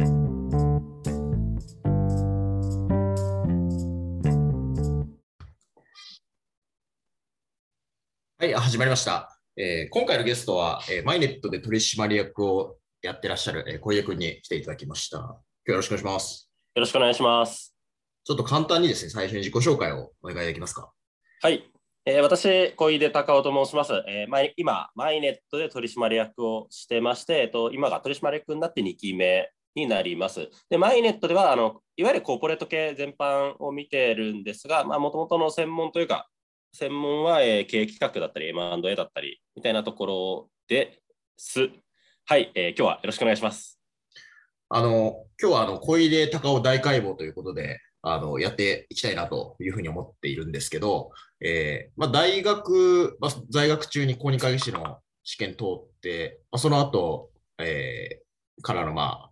はい、始まりました。今回のゲストは、マイネットで取締役をやってらっしゃる、小家君に来ていただきました。今日よろしくお願いします。よろしくお願いします。ちょっと簡単にですね、最初に自己紹介をお願いできますか。はい、私、小出隆夫と申します。今、マイネットで取締役をしてまして、今が取締役になって2期目。になります。で、マイネットではいわゆるコーポレート系全般を見ているんですが、もともとの専門は、経営企画だったり M&A だったりみたいなところです。はい、今日はよろしくお願いします。今日は小出隆夫大解剖ということでやっていきたいなというふうに思っているんですけど、在学中に公認会計士の試験通って、その後、からの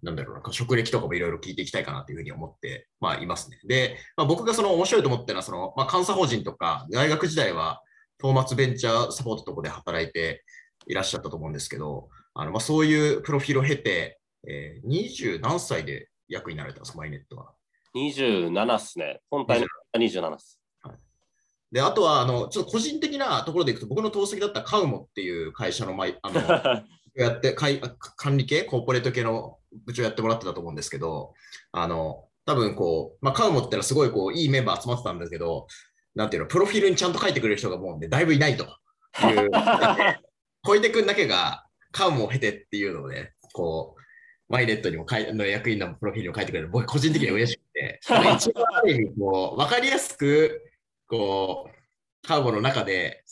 職歴とかもいろいろ聞いていきたいかなというふうに思って、いますね。で、僕が面白いと思ってるのは監査法人とか大学時代はトーマツベンチャーサポートとこで働いていらっしゃったと思うんですけど、そういうプロフィールを経て、20何歳で役になられたんですか、マイネットは。27ですね。本体の27です。はい、で、あとはちょっと個人的なところでいくと、僕の投資だったカウモっていう会社のやって管理系コーポレート系の部長やってもらってたと思うんですけど、多分カウモってのはすごいいいメンバー集まってたんですけど、なんていうの、プロフィールにちゃんと書いてくれる人がもうんでだいぶいないという小出君だけがカウモを経てっていうのをね、マイネットにも役員のプロフィールにも書いてくれる、僕個人的には嬉しくて一番ある意味分かりやすくカーボの中で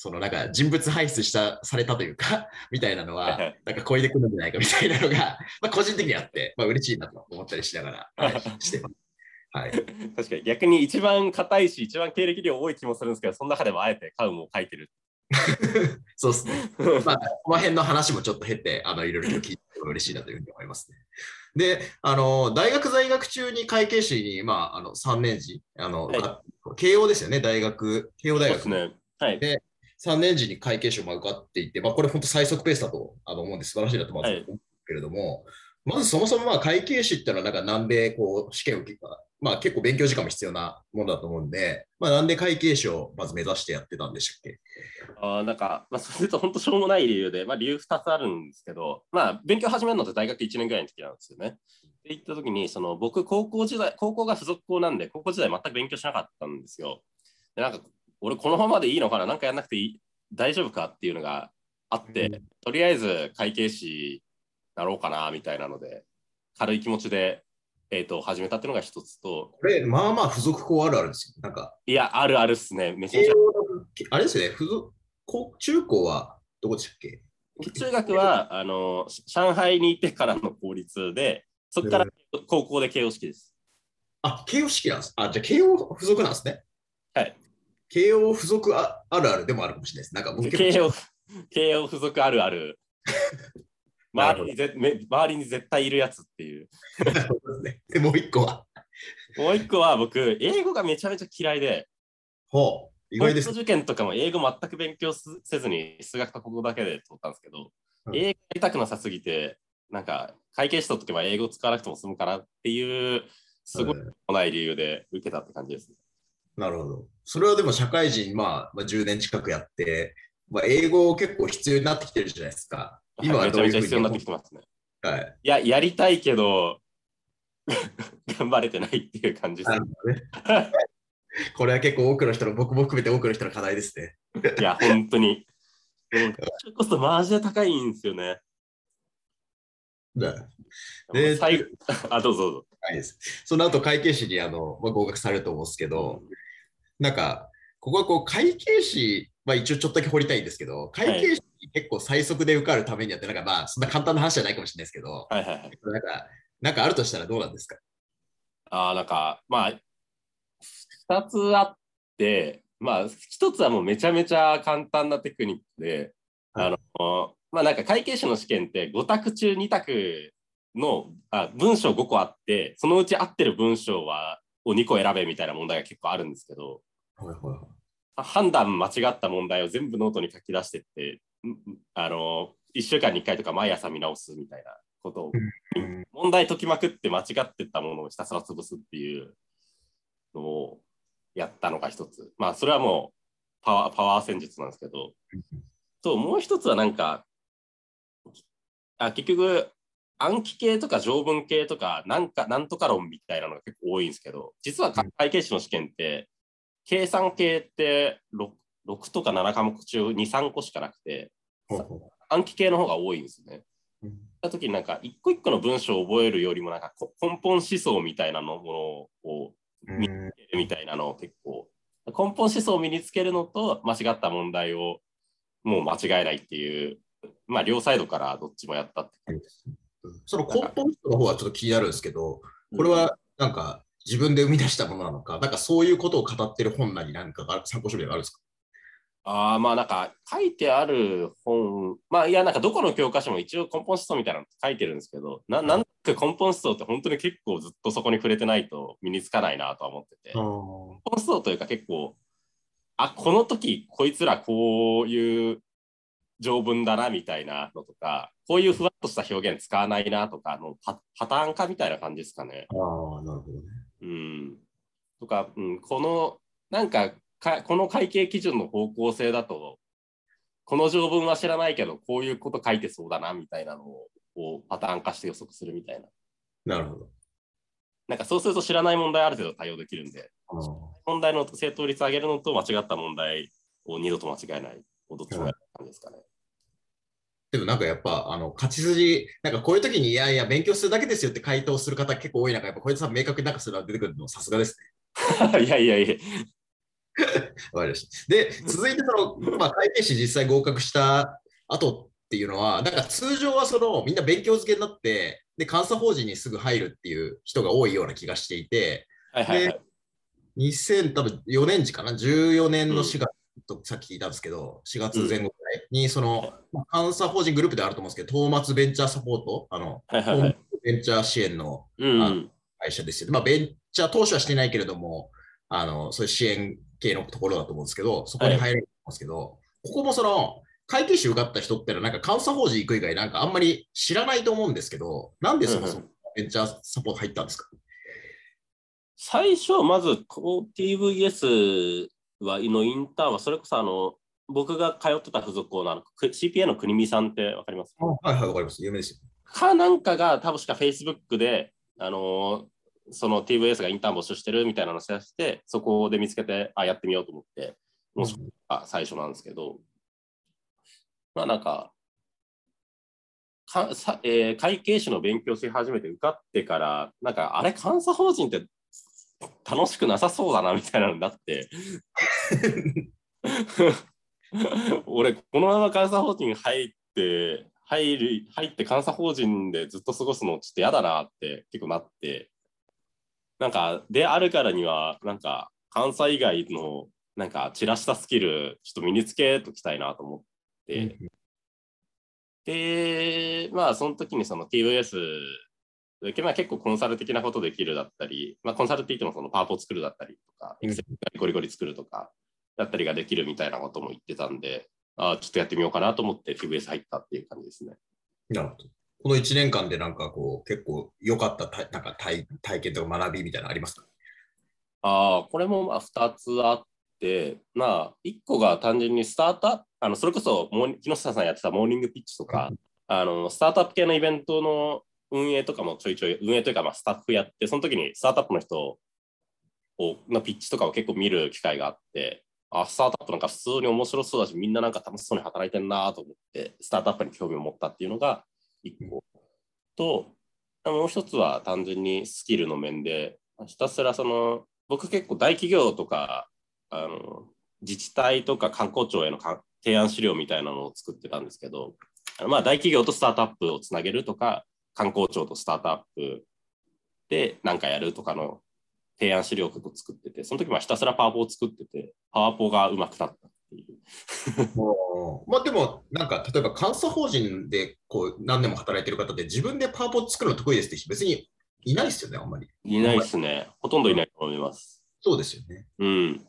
人物排出されたというかみたいなのは小出くんなんじゃないかみたいなのが、個人的にあって、嬉しいなと思ったりしながら、してます、はい。確かに逆に一番硬いし一番経歴量多い気もするんですけど、その中でもあえてカウムを書いてる。そうですね。この辺の話もちょっと経ていろいろ聞いて嬉しいなというふうに思いますね。で、在学中に会計士に、3年次慶応ですよね、慶応大学で、はい、で3年次に会計士を受かっていて、これ本当最速ペースだと思うんです、素晴らしいなと思うんですけれども、はい、まずそもそも会計士っていうのは南米試験を受けた、結構勉強時間も必要なものだと思うんで、なんで会計士をまず目指してやってたんでしたっけ。それと本当しょうもない理由で、理由2つあるんですけど、勉強始めるのって大学1年ぐらいの時なんですよね。って言った時に僕高校が付属校なんで、高校時代全く勉強しなかったんですよ。で俺このままでいいのかな、やんなくて大丈夫かっていうのがあって、とりあえず会計士なろうかなみたいなので軽い気持ちで、始めたっていうのが一つと、これ付属校あるあるですよ。いやあるあるっすね。めちゃめちゃあれですね。中高はどこでしたっけ。中学は上海にいてからの公立で。そこから高校で慶応式です。慶応式なんです。じゃあ慶応付属なんですね。はい。慶応付属あるあるでもあるかもしれないです。慶応付属あるある。周りに絶対いるやつっていう。で、もう一個は僕、英語がめちゃめちゃ嫌いで、意外です。受験とかも英語全く勉強せずに、数学と国語だけで取ったんですけど、英語痛くなさすぎて、会計士とっては英語使わなくても済むかなっていう、すごいない理由で受けたって感じですね。なるほど。それはでも社会人、10年近くやって、英語結構必要になってきてるじゃないですか。今はどういうふうに。めちゃめちゃ必要になってきてますね。はい。いや、やりたいけど、頑張れてないっていう感じですね。なるほどね。これは結構多くの人の、僕も含めて多くの人の課題ですね。いや、本当に。それこそマジで高いんですよね。でどうぞどうぞ。はい、その後会計士に合格されると思うんですけど、ここは会計士、一応ちょっとだけ掘りたいんですけど、会計士に結構最速で受かるためにはって、そんな簡単な話じゃないかもしれないですけど、あるとしたらどうなんですか。2つあって、1つはもうめちゃめちゃ簡単なテクニックで、会計士の試験って5択中2択の文章5個あって、そのうち合ってる文章を2個選べみたいな問題が結構あるんですけど、判断間違った問題を全部ノートに書き出してって1週間に1回とか毎朝見直すみたいなことを、問題解きまくって間違ってたものをひたすら潰すっていうのをやったのが一つ。まあそれはもうパワー戦術なんですけど、ともう一つはなんか結局暗記系とか条文系とかなんとか論みたいなのが結構多いんですけど、実は会計士の試験って計算系って6とか7科目中 2,3 個しかなくて、暗記系の方が多いんですね。た時になんか一個一個の文章を覚えるよりもなんか根本思想みたいなのものを見つけるみたいなのを結構、根本思想を身につけるのと間違った問題をもう間違えないっていう、まあ両サイドからどっちもやったって感じです。その根本思想の方はちょっと気になるんですけど、これはなんか自分で生み出したものなのか、なんかそういうことを語ってる本なり何かが参考書類があるんですか？ああ、まあなんか書いてある本、まあいやなんかどこの教科書も一応根本思想みたいなの書いてるんですけど、なんか根本思想って本当に結構ずっとそこに触れてないと身につかないなとは思ってて、根本思想というか結構、あ、この時こいつらこういう条文だなみたいなのとか、こういうふわっとした表現使わないなとかのパターン化みたいな感じですかね。ああ、なるほどね。うん。とか、うん、このなんか、この会計基準の方向性だとこの条文は知らないけどこういうこと書いてそうだなみたいなのをパターン化して予測するみたいな。なるほど。なんかそうすると知らない問題ある程度対応できるんで、問題の正答率上げるのと間違った問題を二度と間違えないをどっちもやる感じですかね。でもなんかやっぱ勝ち筋、なんかこういう時にいやいや勉強するだけですよって回答する方結構多い中、やっぱこいつは明確になんかするのが出てくるのさすがですね。いやいやいや。わかりました。で、続いてその、まあ、会計士実際合格した後っていうのは、なんか通常はそのみんな勉強漬けになってで監査法人にすぐ入るっていう人が多いような気がしていて、はいはいはい、で2004年時かな、14年の4月とさっき聞いたんですけど、4月前後ぐらいにその、監査法人グループであると思うんですけど、トーマツベンチャーサポート、はいはいはい、トーマツベンチャー支援の、会社ですよね。まあ、ベンチャー投資はしてないけれども、そういう支援系のところだと思うんですけど、そこに入れるんですけど、はい、ここもその会計士受かった人ってのはなんか監査法人行く以外なんかあんまり知らないと思うんですけど、なんでそもそもベンチャーサポート入ったんですか？最初まず TVS のインターンはそれこそ僕が通ってた付属校のCPA の国見さんってわかりますか？はいはい、わかります。有名ですよ。なんかが多分しか Facebook でその TVS がインターン募集してるみたいなのを知らせて、そこで見つけて、あ、やってみようと思って、もし最初なんですけど、まあなんか、会計士の勉強し始めて受かってから、なんか、あれ、監査法人って楽しくなさそうだなみたいなのになって、俺、このまま監査法人入って監査法人でずっと過ごすのちょっと嫌だなって結構なって、なんかであるからにはなんか監査以外のなんか散らしたスキルちょっと身につけときたいなと思って、うん、でまあその時にその TVS で、まあ、結構コンサル的なことできるだったり、まあ、コンサルって言ってもそのパワポ作るだったりとか、エクセルゴリゴリ作るとかだったりができるみたいなことも言ってたんで、あちょっとやってみようかなと思って TVS 入ったっていう感じですね。なるほど。この1年間でなんかこう結構良かったなんか体験とか学びみたいなのありますか？ああ、これもまあ2つあって、まあ、1個が単純にスタートアップ、それこそ木下さんやってたモーニングピッチとか、スタートアップ系のイベントの運営とかもちょいちょい、運営というかまあスタッフやって、その時にスタートアップの人のピッチとかを結構見る機会があって、あスタートアップなんか普通に面白そうだし、みんななんか楽しそうに働いてるなと思って、スタートアップに興味を持ったっていうのが、1個ともう一つは単純にスキルの面で、ひたすらその僕結構大企業とか自治体とか観光庁への提案資料みたいなのを作ってたんですけど、まあ、大企業とスタートアップをつなげるとか観光庁とスタートアップで何かやるとかの提案資料を結構作ってて、その時はひたすらパワポを作っててパワポがうまくなった。まあでもなんか例えば監査法人でこう何年も働いてる方で自分でパワポ作るの得意ですって別にいないですよね。あんまりいないですね。ほとんどいないと思います。そうですよね。うん。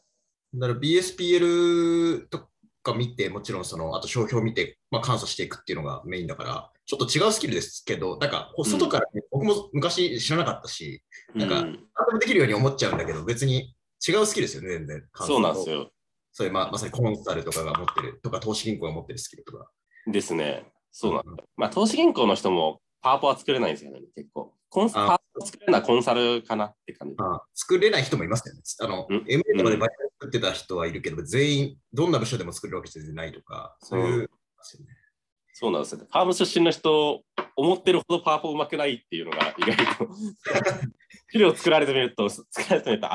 だから BSPL とか見て、もちろんそのあと商標見て、まあ、監査していくっていうのがメインだから、ちょっと違うスキルですけど、なんか外から、ね、うん、僕も昔知らなかったし、なんか、何でもできるように思っちゃうんだけど、別に違うスキルですよね、全然。そうなんですよ。それ、まさにコンサルとかが持ってる、とか投資銀行が持ってるスキルとか。ですね。そうなんだ。うん、投資銀行の人もパワポは作れないんですよね、結構。パワポ作れるのはコンサルかなって感じ。作れない人もいますよね。MA とかでバイト作ってた人はいるけど、全員、どんな部署でも作るわけじゃないとか、そういう、ですよね。そうなんですよ。ファーム出身の人、思ってるほどパワポうまくないっていうのが意外と資料作られてみると、あ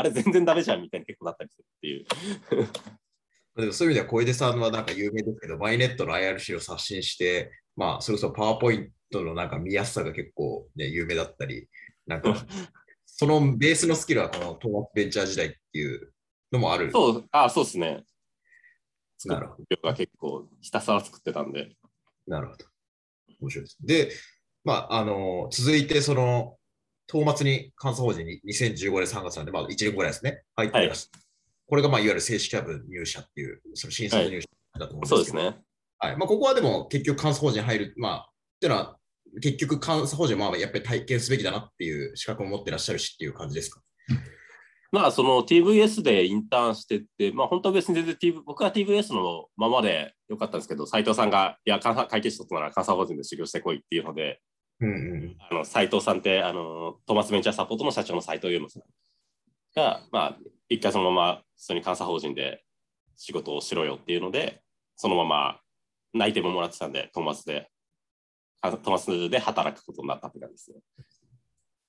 れ全然ダメじゃんみたいに結構だったりするっていう。でもそういう意味では小出さんはなんか有名ですけど、マイネットの IR 資料を刷新して、それこそパワーポイントのなんか見やすさが結構、ね、有名だったり、なんかそのベースのスキルはこのトーマツベンチャー時代っていうのもある。そうですね。なるほど。量が結構ひたすら作ってたんで。なるほど。面白いです。で、続いて、その、トーマツに監査法人に2015年3月なんで、1年ぐらいですね、入っていらっしゃる。これが、いわゆる正式株入社っていう、その新卒入社だと思うんですけど、はい、そうですね。はい。ここはでも、結局監査法人入る、っていうのは、結局監査法人はやっぱり体験すべきだなっていう資格を持ってらっしゃるしっていう感じですか。その TVS でインターンしてって、本当は別に全然、僕は TVS のままでよかったんですけど、斉藤さんが、いや、会計士取ったなら監査法人で修行してこいっていうので、斉藤さんって、トーマツベンチャーサポートの社長の斉藤優馬さんが、一回そのまま、普通に監査法人で仕事をしろよっていうので、そのまま内定ももらってたんで、トーマツで働くことになったって感じですね。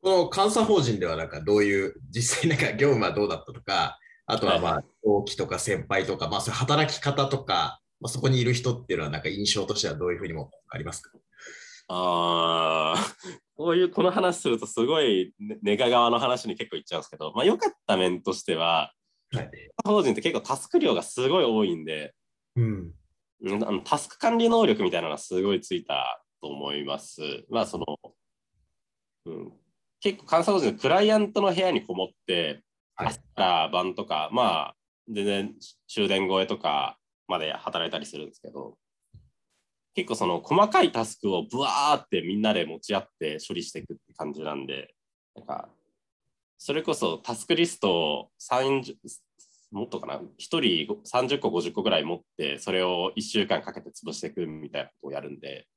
この監査法人ではなんかどういう、実際なんか業務はどうだったとか、あとは同期とか先輩とか、そういう働き方とか、そこにいる人っていうのはなんか印象としてはどういうふうにもありますか？この話するとすごいネガ側の話に結構いっちゃうんですけど、良かった面としては、法人って結構タスク量がすごい多いんで、タスク管理能力みたいなのがすごいついたと思います。結構監査法人のクライアントの部屋にこもって、朝から晩とか、全然終電超えとかまで働いたりするんですけど、結構その細かいタスクをブワーってみんなで持ち合って処理していくって感じなんで、なんかそれこそタスクリストをもっとかな、1人30個、50個ぐらい持って、それを1週間かけて潰していくみたいなことをやるんで、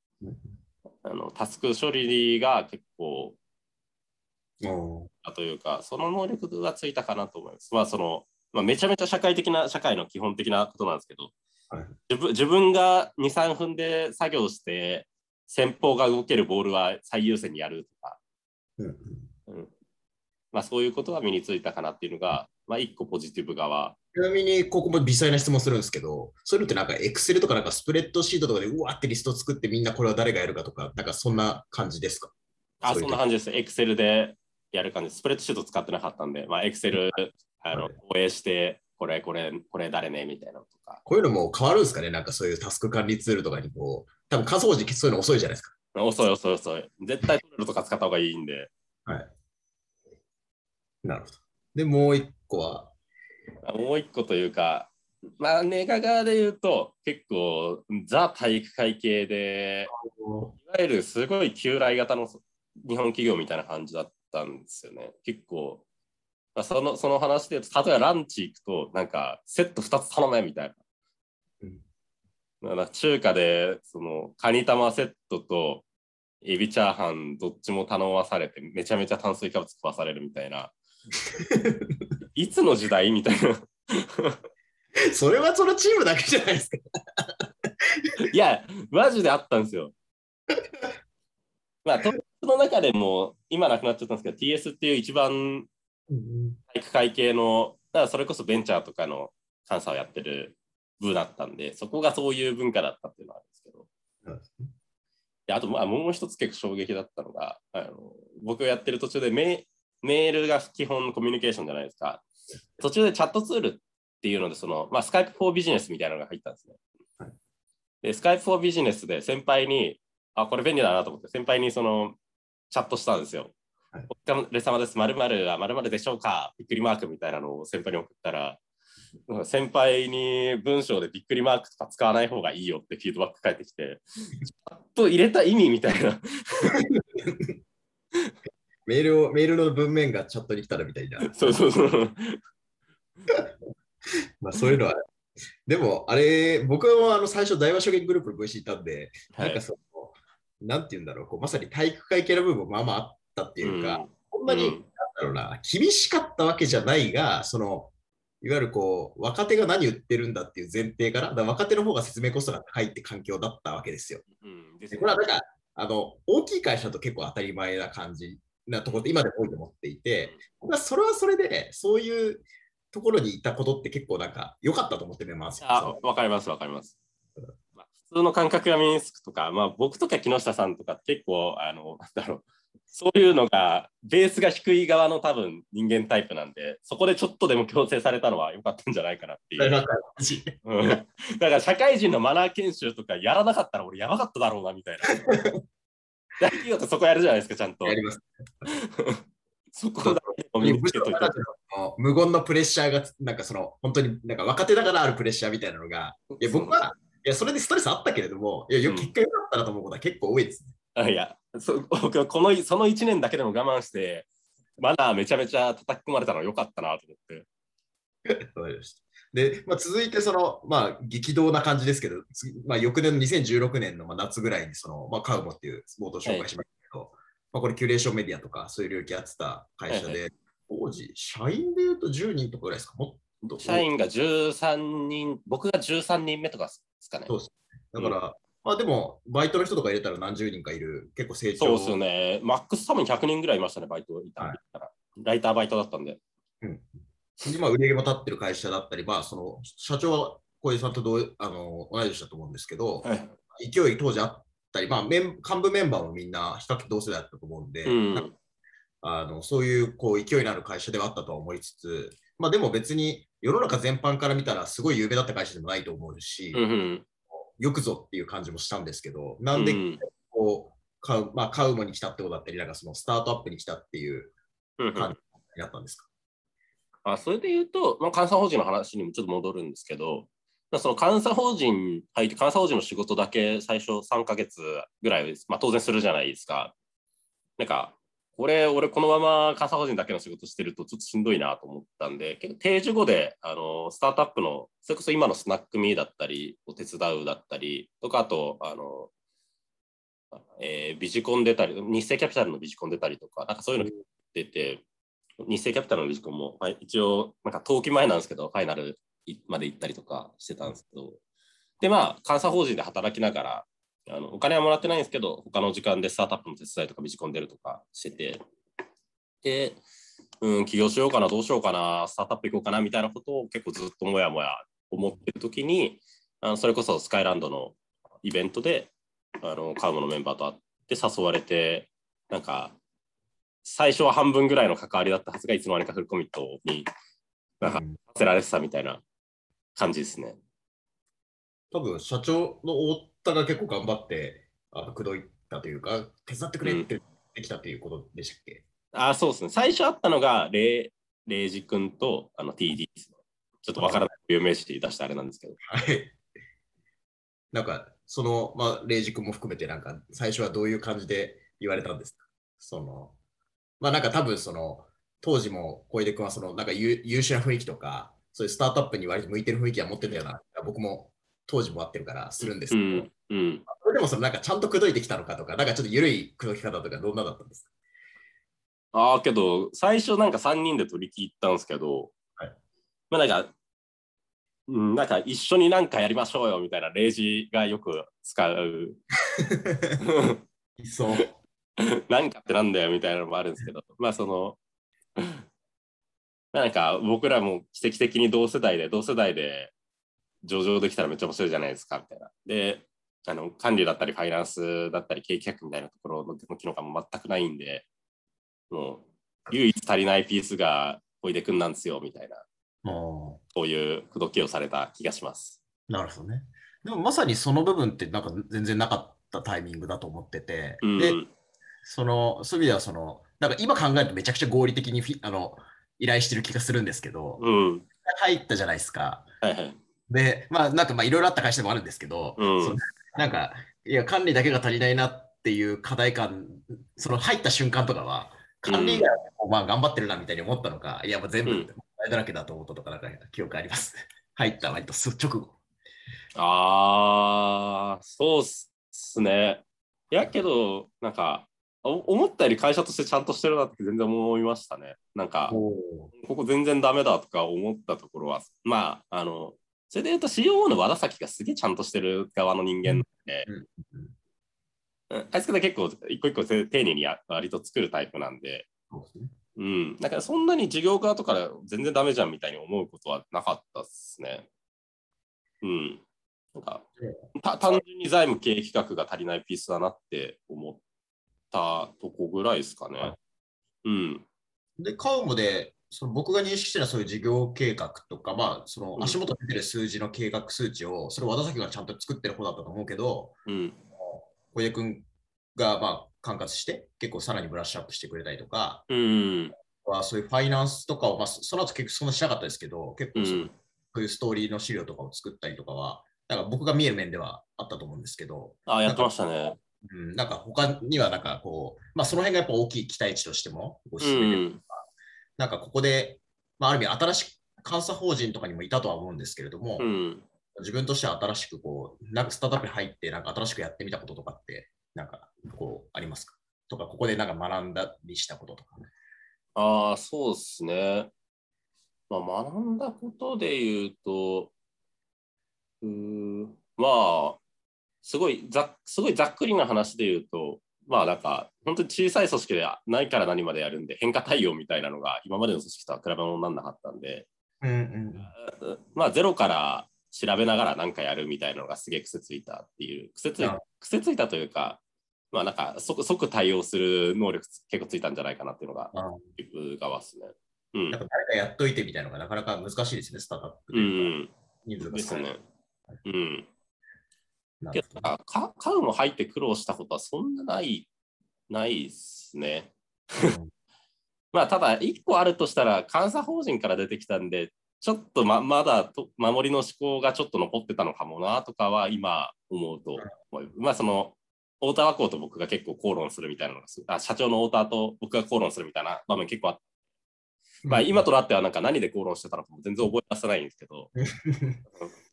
タスク処理が結構、というかその能力がついたかなと思います。めちゃめちゃ社会の基本的なことなんですけど、自分が2、3分で作業して先方が動けるボールは最優先にやるとか、そういうことは身についたかなっていうのが、1個ポジティブ側。ちなみにここも微細な質問するんですけど、そういうのってなんか Excel とかなんかスプレッドシートとかでうわってリスト作ってみんなこれは誰がやるかとか、なんかそんな感じですか？そんな感じです。Excel でやる感じ。スプレッドシート使ってなかったんで、Excel 応援して、これ誰ねみたいなのとか。こういうのも変わるんですかね、なんかそういうタスク管理ツールとかにこう、多分、監査法人そういうの遅いじゃないですか。遅い。絶対Trelloとか使った方がいいんで。はい。なるほど。で、もう一個はもう一個というか、ネガ側で言うと、結構、ザ体育会系で、いわゆるすごい旧来型の日本企業みたいな感じだったんですよね。結構、その話で言うと、例えばランチ行くと、なんかセット2つ頼めみたいな。中華で、カニ玉セットとエビチャーハン、どっちも頼まされて、めちゃめちゃ炭水化物食わされるみたいな。いつの時代みたいな。それはそのチームだけじゃないですか。いや、マジであったんですよ。トーマツの中でも、今なくなっちゃったんですけど、TS っていう一番体育会系の、それこそベンチャーとかの監査をやってる部だったんで、そこがそういう文化だったっていうのはあるんですけど。あと、もう一つ結構衝撃だったのが、僕がやってる途中でメールが基本のコミュニケーションじゃないですか。途中でチャットツールっていうので、Skype for Business みたいなのが入ったんですね。で、Skype for Business で先輩に、これ便利だなと思って、先輩にチャットしたんですよ。お疲れ様です、〇〇は〇〇でしょうか、びっくりマークみたいなのを先輩に送ったら、先輩に文章でびっくりマークとか使わない方がいいよってフィードバック返ってきて、ちょっと入れた意味みたいなメールの文面がチャットに来たらみたいな。そうまあそういうのはでもあれ、僕は最初大和証券グループの VC いたんで、はい、なんかそのなんて言うんだろう、こうまさに体育会系の部分もまあまああったっていうか、こんなになんだろうな、厳しかったわけじゃないが、そのいわゆるこう若手が何言ってるんだっていう前提から、だから若手の方が説明コストが高いって環境だったわけですよ。でこれはなんか大きい会社と結構当たり前な感じなところって今でも多いと思っていて、それはそれでそういうところにいたことって結構なんか良かったと思ってます。わかります。普通の感覚が身につくとか、まあ、僕とか木下さんとか結構そういうのがベースが低い側の多分人間タイプなんで、そこでちょっとでも強制されたのは良かったんじゃないかなっていうだから社会人のマナー研修とかやらなかったら俺やばかっただろうなみたいな大企業ってそこやるじゃないですか、ちゃんとやりますそこだけを身につけといて、無言のプレッシャーがなんかその本当になんか若手だからあるプレッシャーみたいなのが、いや僕はいやそれでストレスあったけれども、いや結果良かったなと思うことは結構多いですね。いや、僕はその1年だけでも我慢して、マナーめちゃめちゃ叩き込まれたの良かったなと思って。で、まあ、続いてその、まあ、激動な感じですけど、まあ、翌年の2016年の夏ぐらいにその、まあ、カウボっていう冒頭紹介しましたけど、はい、まあ、これキュレーションメディアとかそういう領域やってた会社で、はいはい、当時、社員でいうと10人とかぐらいですか、もっと社員が13人、僕が13人目とかですかね。そうですね。だから、まあでも、バイトの人とか入れたら何十人かいる、結構成長。そうですよね。マックス多分100人ぐらいいましたね、バイトいたら。はい、ライターバイトだったんで。今、売り上げも立ってる会社だったり、まあ、その、社長は小出さんと同じだと思うんですけど、はい、勢い当時あったり、まあ、幹部メンバーもみんな比較的同世代だったと思うんで、そういう、こう、勢いのある会社ではあったとは思いつつ、まあでも別に、世の中全般から見たら、すごい有名だった会社でもないと思うし、よくぞっていう感じもしたんですけど、なんでこうカウモに来たってことだったり、なんかそのスタートアップに来たっていう感じになったんですか？それで言うと、まあ、監査法人の話にもちょっと戻るんですけど、その監査法人入って監査法人の仕事だけ最初3ヶ月ぐらい、まあ、当然するじゃないですか。なんか俺このまま監査法人だけの仕事してるとちょっとしんどいなと思ったんで、結構定時後でスタートアップのそれこそ今のスナックミーだったりお手伝うだったりとか、あとビジコン出たり、日清キャピタルのビジコン出たりとか、なんかそういうの出て、日清キャピタルのビジコンも、はい、一応なんか登記前なんですけどファイナルまで行ったりとかしてたんですけど、でまあ監査法人で働きながらお金はもらってないんですけど、他の時間でスタートアップの手伝いとかビジコン出るとかしてて、で、起業しようかな、どうしようかな、スタートアップ行こうかなみたいなことを結構ずっともやもや思ってるときに、それこそスカイランドのイベントでカウモのメンバーと会って誘われて、なんか最初は半分ぐらいの関わりだったはずがいつの間にかフルコミットになんかさせられてたみたいな感じですね。多分社長の太田が結構頑張って口説いたというか、手伝ってくれってできたということでしたっけ？そうですね。最初あったのがレイジ君とTD ですね。ちょっとわからない有名詞出したあれなんですけど、はい、なんかその、まあ、レイジ君も含めてなんか最初はどういう感じで言われたんですか？そのまあなんか多分その当時も小出君はそのなんか優秀な雰囲気とか、そういうスタートアップに割と向いてる雰囲気は持ってたような、僕も当時もあってるからするんですけど、それでもそのなんかちゃんと口説いてきたのかとか、なんかちょっと緩い口説き方とかどんなだったんですか？けど最初なんか3人で取り切ったんですけど、はい、まあなんか一緒になんかやりましょうよみたいな例示がよく使ういそうなんかってなんだよみたいなのもあるんですけど、まあそのなんか僕らも奇跡的に同世代で上場できたらめっちゃ面白いじゃないですかみたいな。で、管理だったりファイナンスだったり経営企画みたいなところの機能がもう全くないんで、もう唯一足りないピースがおいでくんなんですよみたいな、そういう口説きをされた気がします。なるほどね。でもまさにその部分ってなんか全然なかったタイミングだと思ってて、で、そういう意味ではそのなんか今考えるとめちゃくちゃ合理的に依頼してる気がするんですけど、入ったじゃないですか。はいはい、で、まあなんかまあいろいろあった会社でもあるんですけど、うん、なんかいや管理だけが足りないなっていう課題感、その入った瞬間とかは管理がまあ頑張ってるなみたいに思ったのか、うん、いやもう全部問題だらけだと思ったとかなんか記憶あります。入った割と直後。ああ、そうっすね。やけどなんか。思ったより会社としてちゃんとしてるなって全然思いましたね。なんかここ全然ダメだとか思ったところは、まあそれで言うと COO の和田崎がすげえちゃんとしてる側の人間なんで、うん、あいつから結構一個一個丁寧に割と作るタイプなんで、うん、だからそんなに事業側とか全然ダメじゃんみたいに思うことはなかったっすね。うん、なんか単純に財務経営企画が足りないピースだなって思ってとこぐらいですかね。うん、でカウムでその僕が認識してるのはそういう事業計画とか、まあ、その足元に出てる数字の計画数値を、うん、それを和田崎がちゃんと作ってる方だったと思うけど、うん、小出君がまあ管轄して結構さらにブラッシュアップしてくれたりとか、うん、はそういうファイナンスとかを、まあ、その後結局そんなしなかったですけど結構そういうストーリーの資料とかを作ったりとかはなんか僕が見える面ではあったと思うんですけど。あ、やってましたね。うん、なんか他にはなんかこう、まあ、その辺がやっぱ大きい期待値としてもおすすめで、うん、なんかここで、まあ、ある意味新しく監査法人とかにもいたとは思うんですけれども、うん、自分としては新しくこうなんかスタートアップに入ってなんか新しくやってみたこととかってなんかこうありますかとかここでなんか学んだりしたこととか。ああ、そうですね、まあ、学んだことで言うとまあすごいざっくりな話で言うと、まあなんか本当に小さい組織で何から何までやるんで変化対応みたいなのが今までの組織とは比べ物にならなかったんで、うんうん、まあゼロから調べながら何かやるみたいなのがすげえ癖ついたっていう癖ついたというか、まあなんか即対応する能力結構ついたんじゃないかなっていうのが僕側ですね。うん、なんか誰かやっといてみたいなのがなかなか難しいですね、スタートアップというか、人数が少ない。ですね。うん。けどカウも入って苦労したことはそんなないですね。まあただ1個あるとしたら監査法人から出てきたんでちょっと まだ守りの思考がちょっと残ってたのかもなとかは今思うと、まあその太田和光と僕が結構口論するみたいなのが社長の太田と僕が口論するみたいな場面結構あって、まあ、今となってはなんか何で口論してたのかも全然覚え出せないんですけど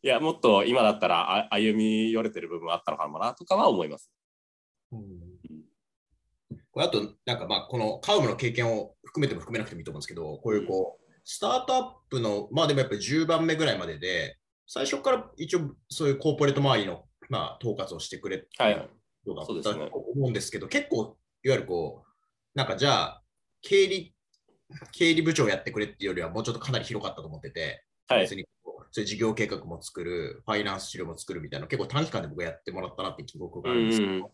いやもっと今だったら歩み寄れてる部分あったのかもなとかは思います。うん、これあとなんかまあこのカウムの経験を含めても含めなくてもいいと思うんですけど、こういうこうスタートアップのまあでもやっぱり10番目ぐらいまでで最初から一応そういうコーポレート周りのまあ統括をしてくれっていうことだったと思うんですけど、結構いわゆるこうなんかじゃあ経理部長やってくれっていうよりはもうちょっとかなり広かったと思ってて、はい、別にそういう事業計画も作る、ファイナンス資料も作るみたいな結構短期間で僕やってもらったなって記憶があるんですけど、うんうん、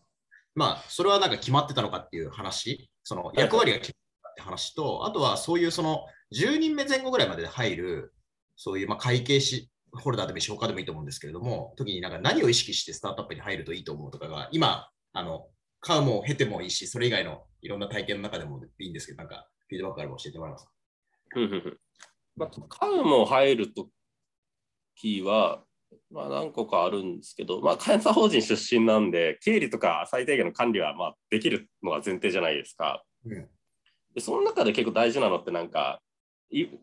まあそれはなんか決まってたのかっていう話、その役割が決まってたって話と、あとはそういうその10人目前後ぐらいまで入るそういうまあ会計士ホルダーでもいいし他でもいいと思うんですけれども、時になんか何を意識してスタートアップに入るといいと思うとかが今買うも経てもいいしそれ以外のいろんな体験の中でもいいんですけど、なんかフィードバックあれば教えてもらえますか。まあ、カウも入るときは、まあ、何個かあるんですけど、まあ、監査法人出身なんで経理とか最低限の管理はまあできるのが前提じゃないですか。うん、でその中で結構大事なのってなんか表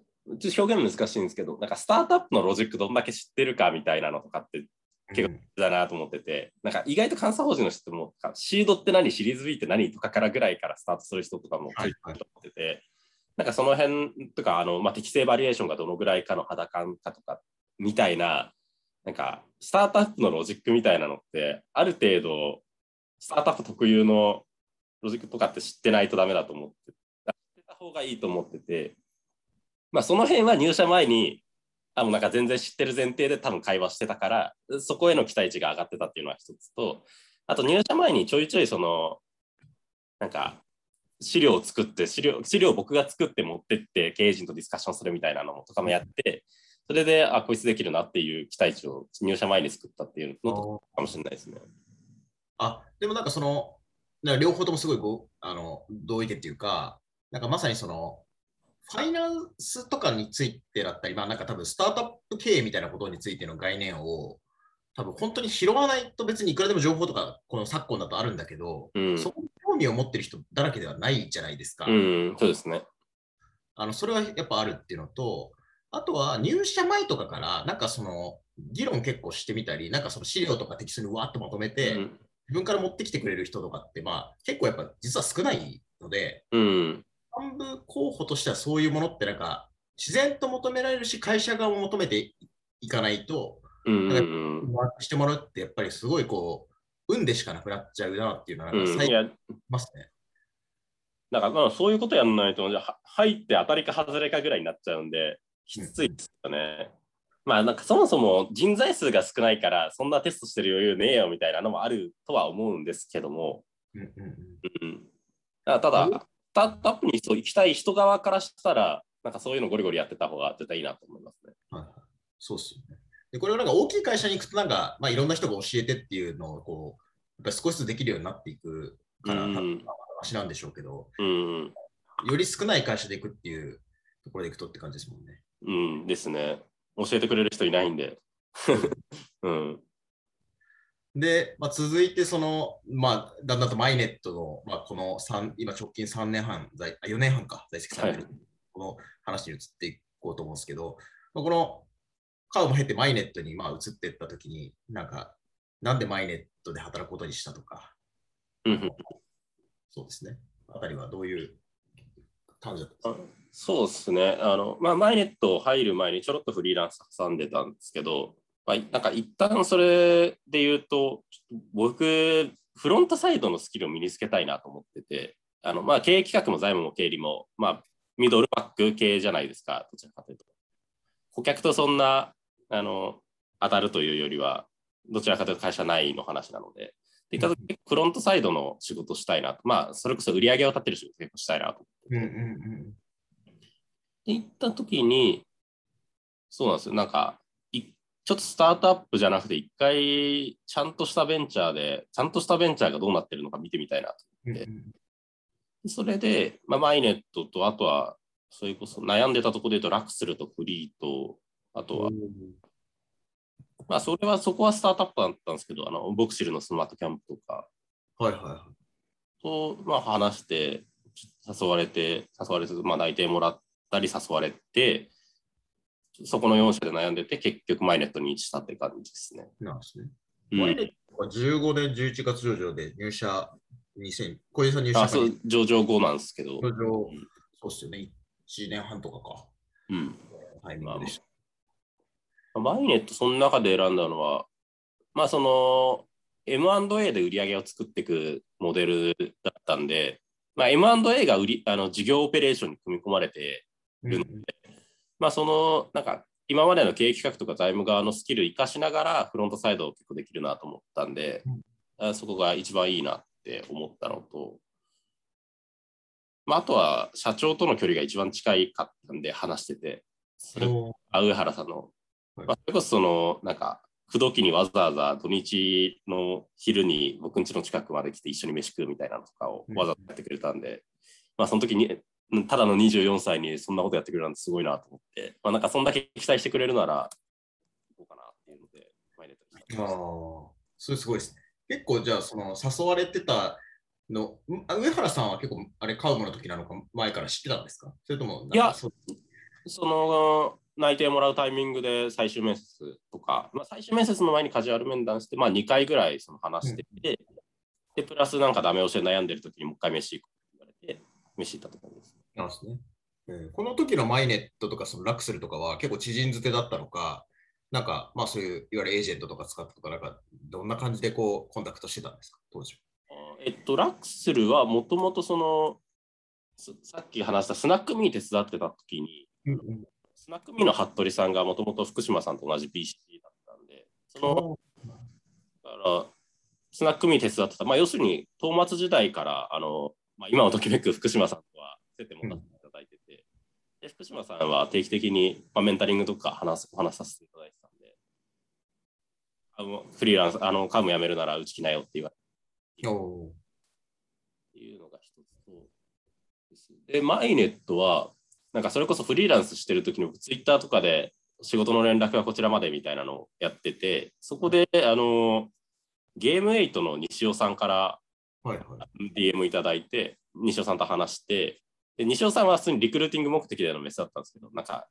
現難しいんですけど、なんかスタートアップのロジックどんだけ知ってるかみたいなのとかって結構大事だなと思ってて、うん、なんか意外と監査法人の人もシードって何、シリーズ B って何とかからぐらいからスタートする人とかも結構いると思ってて、はい、なんかその辺とかまあ、適正バリエーションがどのぐらいかの肌感かとかみたいな、なんかスタートアップのロジックみたいなのってある程度スタートアップ特有のロジックとかって知ってないとダメだと思って、知ってた方がいいと思ってて、まあ、その辺は入社前にもうなんか全然知ってる前提で多分会話してたから、そこへの期待値が上がってたっていうのは一つと、あと入社前にちょいちょいそのなんか資料を作って、資料を僕が作って持ってって経営陣とディスカッションするみたいなのとかもやって、それであこいつできるなっていう期待値を入社前に作ったっていうのとかもしれないですね。あでもなんかそのなんか両方ともすごい同意見っていうか、なんかまさにそのファイナンスとかについてだったり、まあなんか多分スタートアップ経営みたいなことについての概念を多分本当に拾わないと、別にいくらでも情報とかこの昨今だとあるんだけど、うん、そこに興味を持ってる人だらけではないじゃないですか。うん、そうですね。それはやっぱあるっていうのと、あとは入社前とかからなんかその議論結構してみたり、なんかその資料とかテキストにわーっとまとめて、うん、自分から持ってきてくれる人とかって、まあ結構やっぱ実は少ないので、うん、幹部候補としてはそういうものってなんか自然と求められるし、会社側も求めていかないと、うんうんうん、してもらうってやっぱりすごいこう運でしかなくなっちゃうなっていうのはなんか最近ますね。だからそういうことやんないと、入って当たりか外れかぐらいになっちゃうんできついですよね。まあなんかそもそも人材数が少ないからそんなテストしてる余裕ねえよみたいなのもあるとは思うんですけども、うんうんうん、ただスタートアップにそう行きたい人側からしたらなんかそういうのゴリゴリやってた方が絶対いいなと思いますね。はい、そうですよね。でこれをなんか大きい会社に行くとなんか、まあ、いろんな人が教えてっていうのをこうやっぱ少しずつできるようになっていくから、うん、話なんでしょうけど、うん、より少ない会社で行くっていうところで行くとって感じですもんね。うんですね。教えてくれる人いないんで。うん、で、まあ、続いてその、まあ、だんだんとマイネットの、まあ、この今直近3年半、4年半か在籍されてる、はい、この話に移っていこうと思うんですけど、まあ、このカードも経てマイネットにまあ移っていったときに、なんでマイネットで働くことにしたとか、うん、そうですね。あたりはどういう感じだったんですか？そうですね。まあ、マイネット入る前にちょろっとフリーランス挟んでたんですけど、まあ、なんか一旦それで言うと、僕、フロントサイドのスキルを身につけたいなと思ってて、まあ、経営企画も財務も経理も、まあ、ミドルバック系じゃないですか、どちらかというと。顧客とそんな当たるというよりはどちらかというと会社内の話なので、でいった時にフロントサイドの仕事したいなと、まあ、それこそ売り上げを立てる仕事結構したいなと思って、うんうんうん、いった時にそうなんですよ。なんかちょっとスタートアップじゃなくて一回ちゃんとしたベンチャーがどうなってるのか見てみたいなと思って、うんうん、それで、まあ、マイネットとあとはそれこそ悩んでたところで言うとラクスルとフリーとあとは、まあ、そこはスタートアップだったんですけど、ボクシルのスマートキャンプとか、はいはいはい、と、まあ、話して、誘われて、まあ、内定もらったり誘われて、そこの4社で悩んでて、結局、マイネットにしたって感じですね。なんですね。うん、マイネットは15年11月上場で入社2000、小池さん入社あそう上場後なんですけど。上場、そうですよね、1年半とかか。うん。タイミングでした。マイネットその中で選んだのは、まあ、その M&A で売り上げを作っていくモデルだったんで、まあ、M&A が事業オペレーションに組み込まれているので、うんまあ、そのなんか今までの経営企画とか財務側のスキルを生かしながらフロントサイドを結構できるなと思ったんで、うん、そこが一番いいなって思ったのと、まあ、あとは社長との距離が一番近かったんで話してて、それ上原さんのまあ、それこそなんか口説きにわざわざ土日の昼に僕ん家の近くまで来て一緒に飯食うみたいなのとかをわざわざやってくれたんで、まあ、その時にただの24歳にそんなことやってくれるなんてすごいなと思って、まあ、なんかそんだけ期待してくれるならどうかなっていうので入れてました。ああ、それすごいですね。結構じゃあその誘われてたの上原さんは結構あれカウムの時なのか前から知ってたんですか？それともいやその内定もらうタイミングで最終面接とか、まあ、最終面接の前にカジュアル面談して、まあ、2回ぐらいその話してきて、うん、でプラスなんかダメ押しで悩んでる時にもう一回飯行こうって言われて飯行ったところです。なんですね。この時のマイネットとかそのラクセルとかは結構知人づてだったのか、なんかまあそういういわゆるエージェントとか使ったとか、なんかどんな感じでこうコンタクトしてたんですか当時？ラクセルはもともとそのさっき話したスナックミー手伝ってた時に。うんうんスナックミの服部さんがもともと福島さんと同じ BC だったんで、そのだからスナックミ手伝ってた、まあ、要するにトーマツ時代からまあ、今をときめく福島さんとは接点も持っていただいてて、で福島さんは定期的に、まあ、メンタリングとかお話させていただいてたんで、フリーランスカム辞めるならうち来なよって言われてっていうのが一つとです。でマイネットはなんかそれこそフリーランスしてる時にツイッターとかで仕事の連絡はこちらまでみたいなのをやってて、そこでゲーム8の西尾さんからはいはい、DM いただいて西尾さんと話して、で西尾さんは普通にリクルーティング目的でのメスだったんですけど、なんか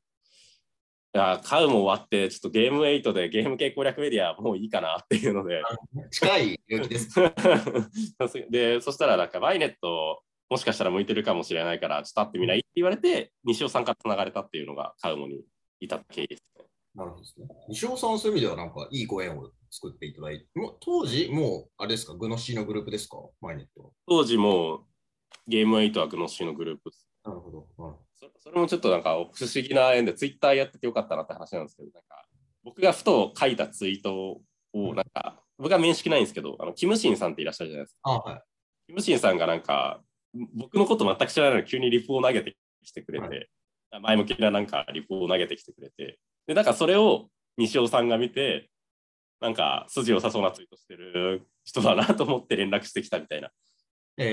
買うも終わってちょっとゲーム8でゲーム系攻略メディアもういいかなっていうので近い領域ですでそしたらなんかバイネットもしかしたら向いてるかもしれないからちょっと会ってみないって言われて西尾さんからつながれたっていうのが買うもにいた経緯ですね。なるほどですね。西尾さんそういう意味ではなんかいいご縁を作っていただいて、当時もうあれですか、グノシーのグループですか、マイネット。当時もうゲーム8はグノシーのグループです。なるほど。うん、それもちょっとなんか不思議な縁でツイッターやっててよかったなって話なんですけど、なんか僕がふと書いたツイートをなんか、うん、僕は面識ないんですけど、キムシンさんっていらっしゃるじゃないですか。はい、キムシンさんがなんか僕のこと全く知らないのに急にリプを投げてきてくれて。はい、前向きななんかリポを投げてきてくれて、でなんかそれを西尾さんが見て、なんか筋良さそうなツイートしてる人だなと思って連絡してきたみたいな。そ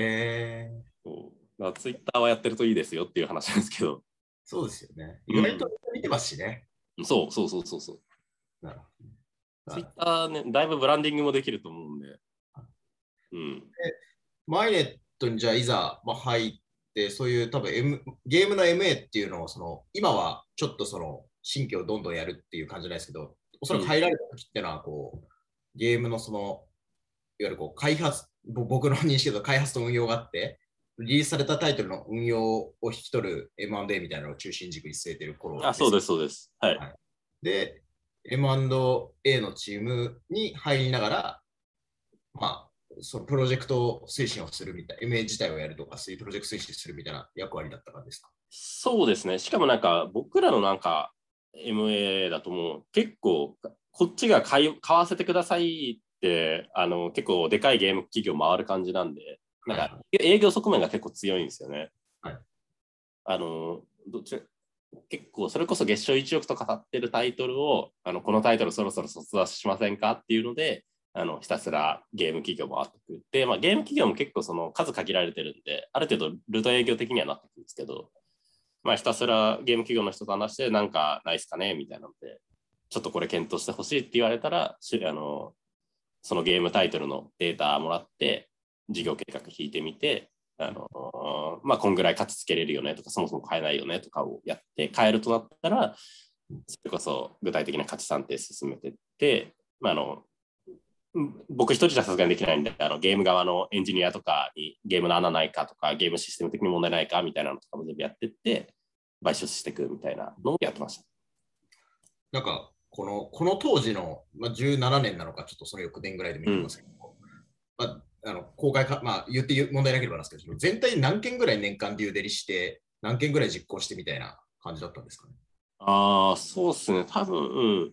うツイッターはやってるといいですよっていう話なんですけど。そうですよね。意外と見てますしね。うん、そう。なるほど。ツイッターね、だいぶブランディングもできると思うんで。うん。マイネットにじゃあいざ、入ってでそういう多分、ゲームの MA っていうのを今はちょっと新規をどんどんやるっていう感じじゃないですけど、おそらく入られた時ってのはゲームのいわゆる開発、僕の認識だと開発と運用があってリリースされたタイトルの運用を引き取る M&A みたいなのを中心軸に据えてる頃です。そうです、はいはい、で M&A のチームに入りながらプロジェクト推進をするみたいな、MA 自体をやるとか、そういうプロジェクト推進するみたいな役割だったからですか。そうですね。しかもなんか僕らのなんか MA だともう結構こっちが買わせてくださいって結構でかいゲーム企業回る感じなんで、なんか営業側面が結構強いんですよね。はい、結構それこそ月商1億とか買ってるタイトルをこのタイトルそろそろ卒業しませんかっていうので。ひたすらゲーム企業もあってくるで、ゲーム企業も結構数限られてるんで、ある程度ルート営業的にはなってくるんですけど、ひたすらゲーム企業の人と話してなんかないですかねみたいなので、ちょっとこれ検討してほしいって言われたらそのゲームタイトルのデータもらって事業計画引いてみて、こんぐらい価値つけれるよねとか、そもそも買えないよねとかをやって買えるとなったら、それこそ具体的な価値算定進めてって、僕一人じゃさすがにできないんで、ゲーム側のエンジニアとかにゲームの穴ないかとか、ゲームシステム的に問題ないかみたいなのとかも全部やってって、買収していくみたいなのをやってました。なんか、この当時の、17年なのか、ちょっとその翌年ぐらいで見てますけど、公開か、言って問題なければなんですけど、全体何件ぐらい年間デューデリして、何件ぐらい実行してみたいな感じだったんですかね。そうですね、多分、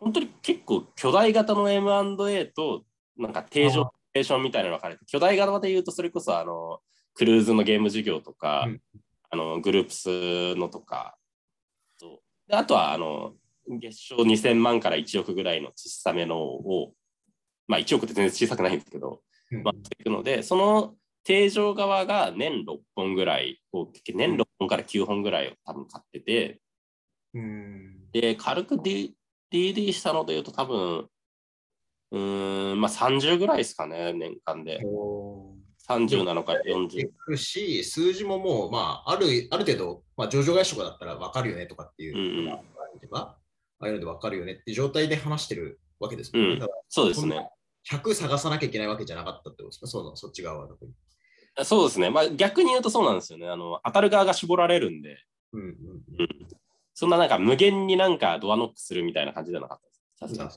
本当に結構巨大型の M&A となんか定常テーションみたいなのが分かれて、巨大型で言うとそれこそクルーズのゲーム事業とか、グループスのとかと、であとは月商2000万から1億ぐらいの小さめのを、1億って全然小さくないんですけど、っていくので、その定常側が年6本ぐらいを、年6本から9本ぐらいを多分買ってて、で軽くDD したのでいうと多分30ぐらいですかね、年間で。30なのか40。数字ももう、ある程度、上場会社とかだったら分かるよねとかっていうのがああいうので分かるよねって状態で話してるわけですね。そうですね。100探さなきゃいけないわけじゃなかったってことですか、そっち側は特に。そうですね。逆に言うとそうなんですよね。当たる側が絞られるんで。そんななんか無限になんかドアノックするみたいな感じじゃなかったです。さすが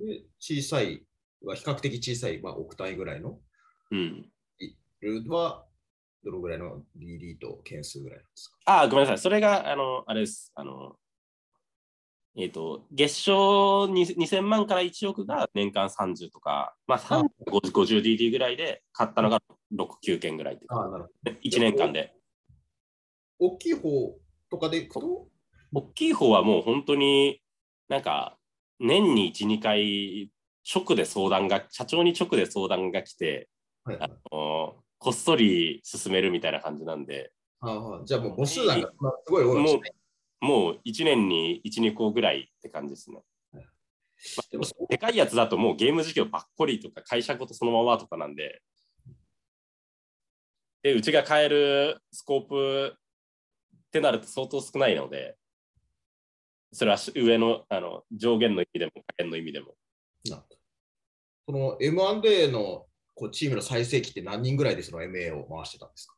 に。小さいは比較的小さい、億単位ぐらいの。ルートはどのぐらいの DD と件数ぐらいなんですか。ごめんなさい。それが、あれです。月商2000万から1億が年間30とか、3050DD ぐらいで買ったのが6、9件ぐらいって。なるほど。1年間で。大きい方とかでいくと、大きい方はもう本当になんか年に1、2回社長に直で相談が来て、こっそり進めるみたいな感じなんで。ああ、じゃあもう母数なんかすごい多いですね。もう1年に 1,2 個ぐらいって感じですね。でもでかいやつだともうゲーム事業ばっこりとか会社ごとそのままとかなんで、でうちが変えるスコープってなると相当少ないので、それは上 の上限の意味でも下限の意味でも。その M&A のこうチームの最盛期って何人ぐらいでその MA を回してたんですか？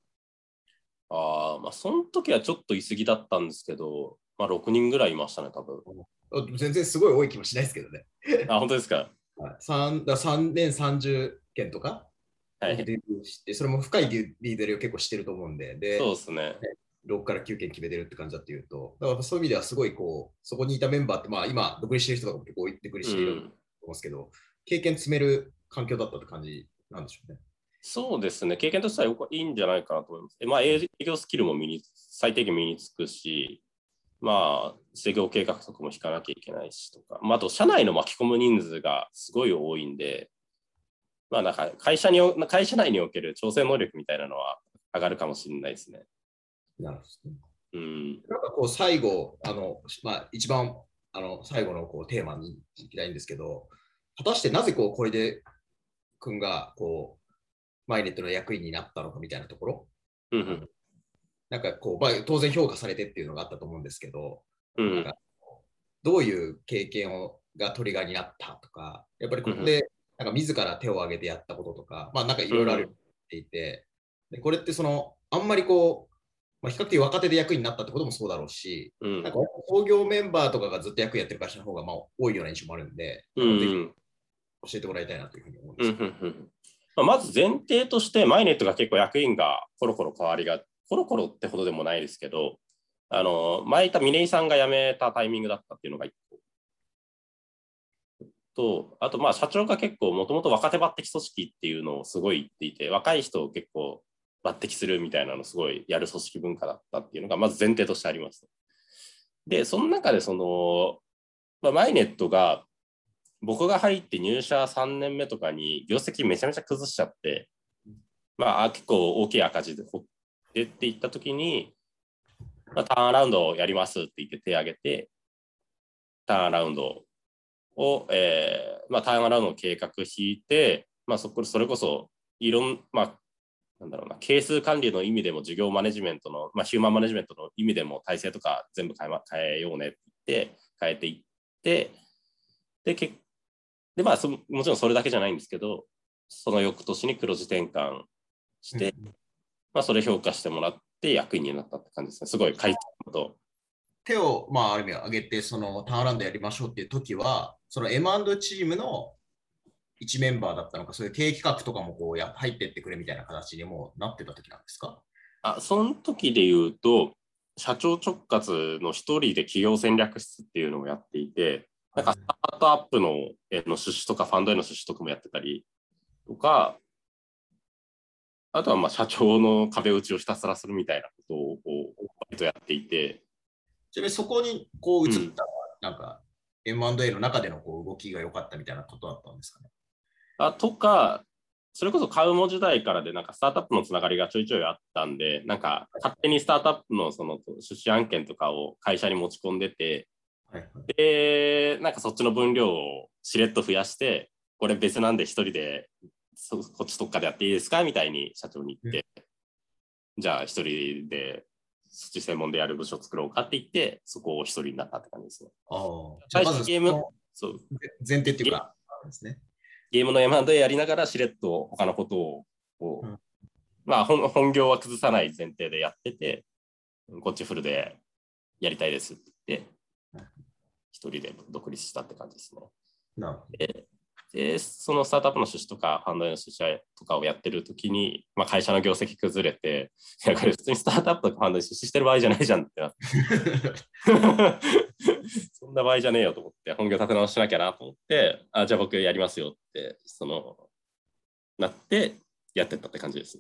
ああ、まあその時はちょっとい過ぎだったんですけど、まあ6人ぐらいいましたね多分。全然すごい多い気もしないですけどね。あ、本当ですか。3年30件とか、はい、デビューして、それも深いリードリを結構してると思うんで、で、そうですね。6から9件決めてるって感じだっていうと、だからそういう意味ではすごいこう、そこにいたメンバーって、まあ今、独立してる人とかも結構独立していると思いますけど、経験積める環境だったって感じなんでしょうね。そうですね。経験としてはいいんじゃないかなと思います。まあ、営業スキルも最低限身につくし、まあ、事業計画とかも引かなきゃいけないしとか、まあ、あと社内の巻き込む人数がすごい多いんで、まあ、なんか会社内における調整能力みたいなのは上がるかもしれないですね。なるほどね。うん。なんかこう最後、まあ、一番最後のこうテーマにいきたいんですけど、果たしてなぜこう小出君がこうマイネットの役員になったのかみたいなところ。うんうん。なんかこう、まあ、当然評価されてっていうのがあったと思うんですけど、うん、なんかどういう経験がトリガーになったとか、やっぱりここでなんか自ら手を挙げてやったこととか、まあ、なんかいろいろあるっていて、でこれってそのあんまりこう、まあ、比較的若手で役員になったってこともそうだろうし、うん、なんか創業メンバーとかがずっと役員やってる会社の方がまあ多いような印象もあるんで、うん、ぜひ教えてもらいたいなというふうに思うんですけど、うんうんうん、まず前提としてマイネットが結構役員がコロコロってほどでもないですけど、前いた峰井さんが辞めたタイミングだったっていうのが1個と、あとまあ社長が結構もともと若手抜擢組織っていうのをすごい言っていて、若い人を結構抜擢するみたいなのをすごいやる組織文化だったっていうのがまず前提としてあります。でその中でその、まあ、マイネットが僕が入って入社3年目とかに業績めちゃめちゃ崩しちゃって、まあ、結構大きい赤字ででって言ったときに、まあ、ターンアラウンドをやりますって言って手を挙げて、ターンアラウンドを、まあ、ターンアラウンドの計画を引いて、まあ、それこそいろん、まあ、なんだろうな、係数管理の意味でも、事業マネジメントの、まあ、ヒューマンマネジメントの意味でも、体制とか全部変えようねって言って、変えていって、でまあ、もちろんそれだけじゃないんですけど、その翌年に黒字転換して、まあ、それ評価してもらって役員になったって感じですね。すごい書いてあると。手を、まあ、ある意味上げて、そのターンアラウンドやりましょうっていう時は、その M&A チームの一メンバーだったのか、そういう経営企画とかもこう入ってってくれみたいな形にもうなってた時なんですか？あ、その時で言うと、社長直轄の一人で企業戦略室っていうのをやっていて、なんかスタートアップの出資とかファンドへの出資とかもやってたりとか、あとはまあ社長の壁打ちをひたすらするみたいなことを割とやっていて、ちなみにそこにこう移ったのは、なんか M&A の中でのこう動きが良かったみたいなことだったんですかね。あとか、それこそカウモ時代からでなんかスタートアップのつながりがちょいちょいあったんで、なんか勝手にスタートアップのその出資案件とかを会社に持ち込んでて、はいはい、でなんかそっちの分量をしれっと増やして、これ別なんで一人で。こっちとかでやっていいですかみたいに社長に言って、じゃあ一人でそっち専門でやる部署作ろうかって言って、そこを一人になったって感じですね。最初ゲームそう前提っていうかですね。ゲームの M&A やりながらしれっと他のことを、うん、まあ本業は崩さない前提でやってて、こっちフルでやりたいですって言って、一人で独立したって感じですね。なるほど。でそのスタートアップの出資とかファンドへの出資とかをやってるときに、まあ、会社の業績崩れて、いやこれ普通にスタートアップとかファンドに出資してる場合じゃないじゃんってなってそんな場合じゃねえよと思って本業立て直しなきゃなと思って、あじゃあ僕やりますよってなってやってったって感じです。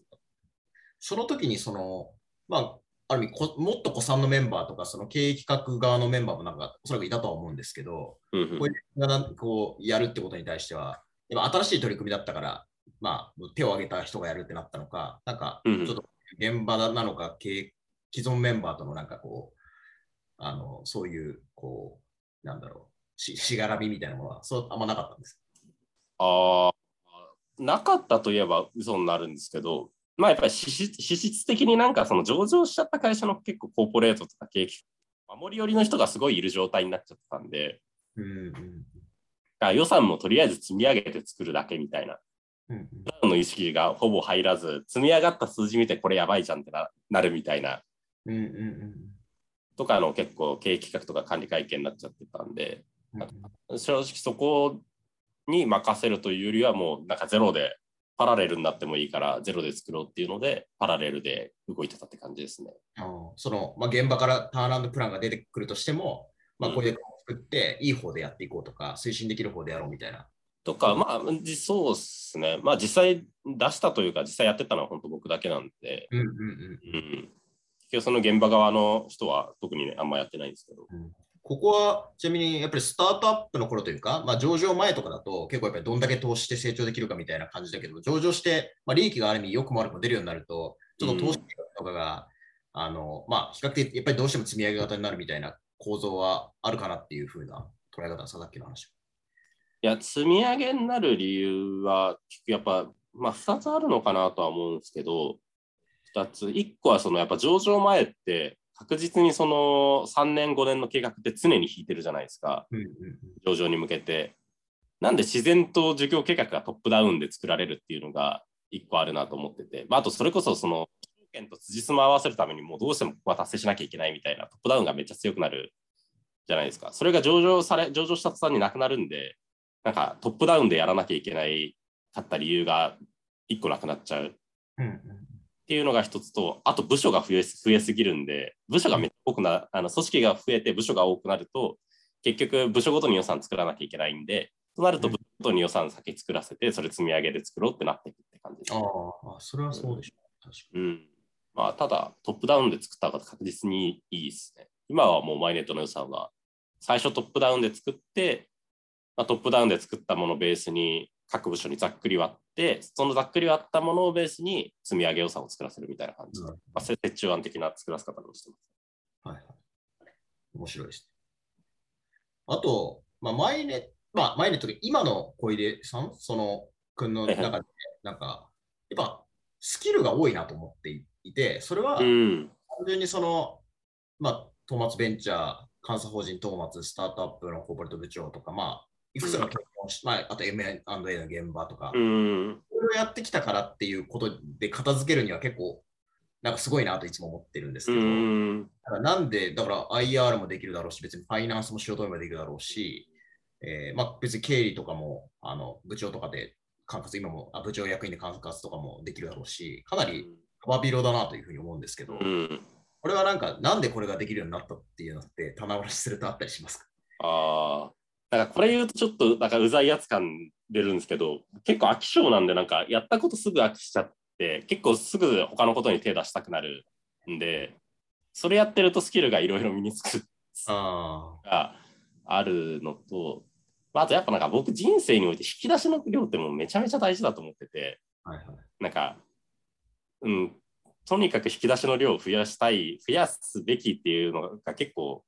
その時にその、まあ、ある意味もっと子さんのメンバーとかその経営企画側のメンバーもなんかおそらくいたとは思うんですけど、うんうん、こうやるってことに対しては、新しい取り組みだったから、まあ、手を挙げた人がやるってなったのか、なんか、ちょっと現場なのか、既存メンバーとのなんかこう、そういう、こう、なんだろう、しがらみみたいなものは、あんまなかったんです。なかったといえば嘘になるんですけど、まあやっぱり資質的になんかその上場しちゃった会社の結構コーポレートとか経営企業、守り寄りの人がすごいいる状態になっちゃったんで、予算もとりあえず積み上げて作るだけみたいな、の意識がほぼ入らず、積み上がった数字見てこれやばいじゃんって なるみたいな、とかの結構経営企画とか管理会計になっちゃってたんで、正直そこに任せるというよりはもうなんかゼロでパラレルになってもいいからゼロで作ろうっていうのでパラレルで動いてたって感じですね。その、まあ、現場からターンアンドプランが出てくるとしても、まあ、こういうのを作っていい方でやっていこうとか推進できる方でやろうみたいなとか、まあそうですね、まあ、実際出したというか実際やってたのは本当僕だけなんで、その現場側の人は特に、ね、あんまやってないんですけど、ここはちなみにやっぱりスタートアップの頃というか、まあ、上場前とかだと結構やっぱりどんだけ投資して成長できるかみたいな感じだけど、上場して、まあ、利益がある意味良くも悪くも出るようになるとちょっと投資とかが、まあ、比較的やっぱりどうしても積み上げ型になるみたいな構造はあるかなっていうふうな捉え方ですか、さっきの話。いや、積み上げになる理由はやっぱ、まあ、2つあるのかなとは思うんですけど、2つ1個はそのやっぱ上場前って確実にその3年5年の計画って常に引いてるじゃないですか、上場に向けて。なんで自然と事業計画がトップダウンで作られるっていうのが1個あるなと思ってて、まあ、あとそれこそその条件と辻褄を合わせるためにもうどうしてもここは達成しなきゃいけないみたいなトップダウンがめっちゃ強くなるじゃないですか。それが上場した途端になくなるんで、なんかトップダウンでやらなきゃいけないかった理由が1個なくなっちゃう。っていうのが一つと、あと部署が増えすぎるんで、部署がめっちゃ多くな、組織が増えて部署が多くなると、結局部署ごとに予算作らなきゃいけないんで、となると部署ごとに予算先作らせて、それ積み上げで作ろうってなっていくって感じです。それはそうでしょう。確かに。まあ、ただ、トップダウンで作った方が確実にいいですね。今はもうマイネットの予算は、最初トップダウンで作って、まあ、トップダウンで作ったものをベースに、各部署にざっくり割って、そのざっくり割ったものをベースに積み上げ予算を作らせるみたいな感じで、折衷案的な作らせ方をしてます。面白いです。あと、まあ、マイネットで今の小出さん、その君の中で、なんか、やっぱスキルが多いなと思っていて、それは単純にその、まあ、トーマツベンチャー、監査法人トーマツ、スタートアップのコーポレート部長とか、まあ、いくつか経験をし、あと M&A の現場とか、それをやってきたからっていうことで片付けるには結構、なんかすごいなといつも思ってるんですけど、なんで、だから IR もできるだろうし、別にファイナンスも仕事もできるだろうし、まあ、別に経理とかも、部長とかで管轄、今も部長役員で管轄とかもできるだろうし、かなり幅広だなというふうに思うんですけど、これはなんか、なんでこれができるようになったっていうのって、棚卸しするとあったりしますか？なんかこれ言うとちょっとなんかうざいやつ感出るんですけど、結構飽き性なんで、なんかやったことすぐ飽きしちゃって、結構すぐ他のことに手出したくなるんで、それやってるとスキルがいろいろ身につくがあるのと、あとやっぱなんか僕人生において引き出しの量ってもうめちゃめちゃ大事だと思ってて、なんかとにかく引き出しの量を増やすべきっていうのが結構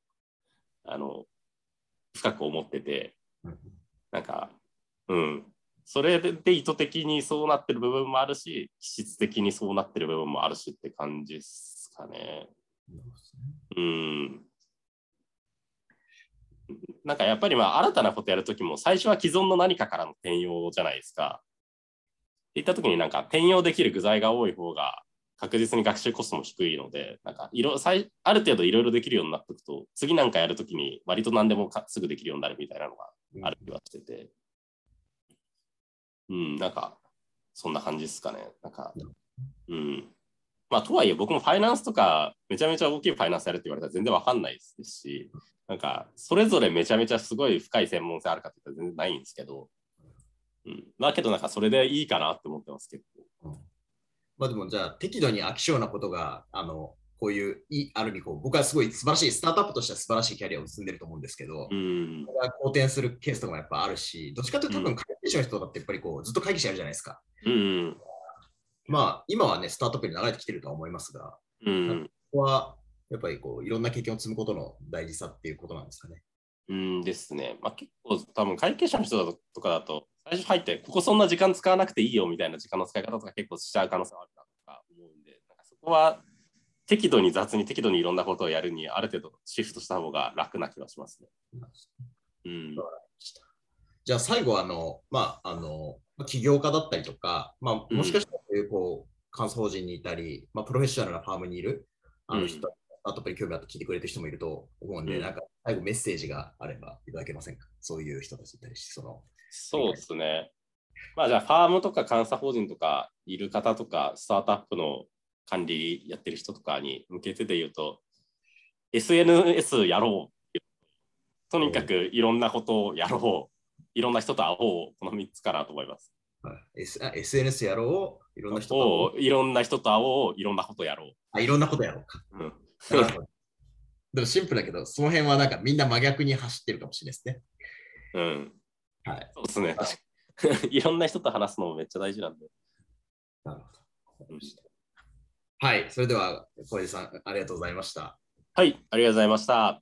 深く思ってて、なんか、それで意図的にそうなってる部分もあるし、質的にそうなってる部分もあるしって感じですかね。なんかやっぱりまあ新たなことやるときも、最初は既存の何かからの転用じゃないですか。っていったときに、なんか転用できる具材が多い方が確実に学習コストも低いので、なんかある程度いろいろできるようになっていくと、次なんかやるときに割と何でもすぐできるようになるみたいなのがある気はしてて、なんかそんな感じですかね。なんか、まあとはいえ僕もファイナンスとかめちゃめちゃ大きいファイナンスやるって言われたら全然わかんないですし、なんかそれぞれめちゃめちゃすごい深い専門性あるかって言ったら全然ないんですけど、だけどなんかそれでいいかなって思ってます、結構。まあでもじゃあ適度に飽き性なことがこういう、ある意味こう、僕はすごい素晴らしい、スタートアップとしては素晴らしいキャリアを積んでると思うんですけど、うん、好転するケースとかもやっぱあるし、どっちかというと多分会議者の人だってやっぱりこうずっと会議者やるじゃないですか。うん、まあ、今はね、スタートアップに流れてきてるとは思いますが、うん、ここはやっぱりこう、いろんな経験を積むことの大事さっていうことなんですかね。うんですね。まあ、結構多分会計者の人だとかだと、最初入って、ここそんな時間使わなくていいよみたいな時間の使い方とか結構しちゃう可能性はあるなとか思うんで、なんかそこは適度に雑に適度にいろんなことをやるに、ある程度シフトした方が楽な気がしますね。うん、じゃあ最後は起業家だったりとか、まあ、もしかしたらこう監査法人にいたり、まあ、プロフェッショナルなファームにいる人だったり、興味あって聞いてくれてる人もいると思うんで、なんか最後メッセージがあればいただけませんか？そういう人たちに対して。そうですね。まあ、じゃあファームとか監査法人とかいる方とか、スタートアップの管理やってる人とかに向けてで言うと、SNS やろう。とにかくいろんなことをやろう。いろんな人と会おう。この3つかなと思います。SNS やろう。いろんな人と会おう。いろんな人と会おう。いろんなことやろう。あ、いろんなことやろうか。うんでもシンプルだけど、その辺はなんかみんな真逆に走ってるかもしれないですね。うん。はい。そうですね。いろんな人と話すのもめっちゃ大事なんで。なるほど。はい。それでは、小出さん、ありがとうございました。はい。ありがとうございました。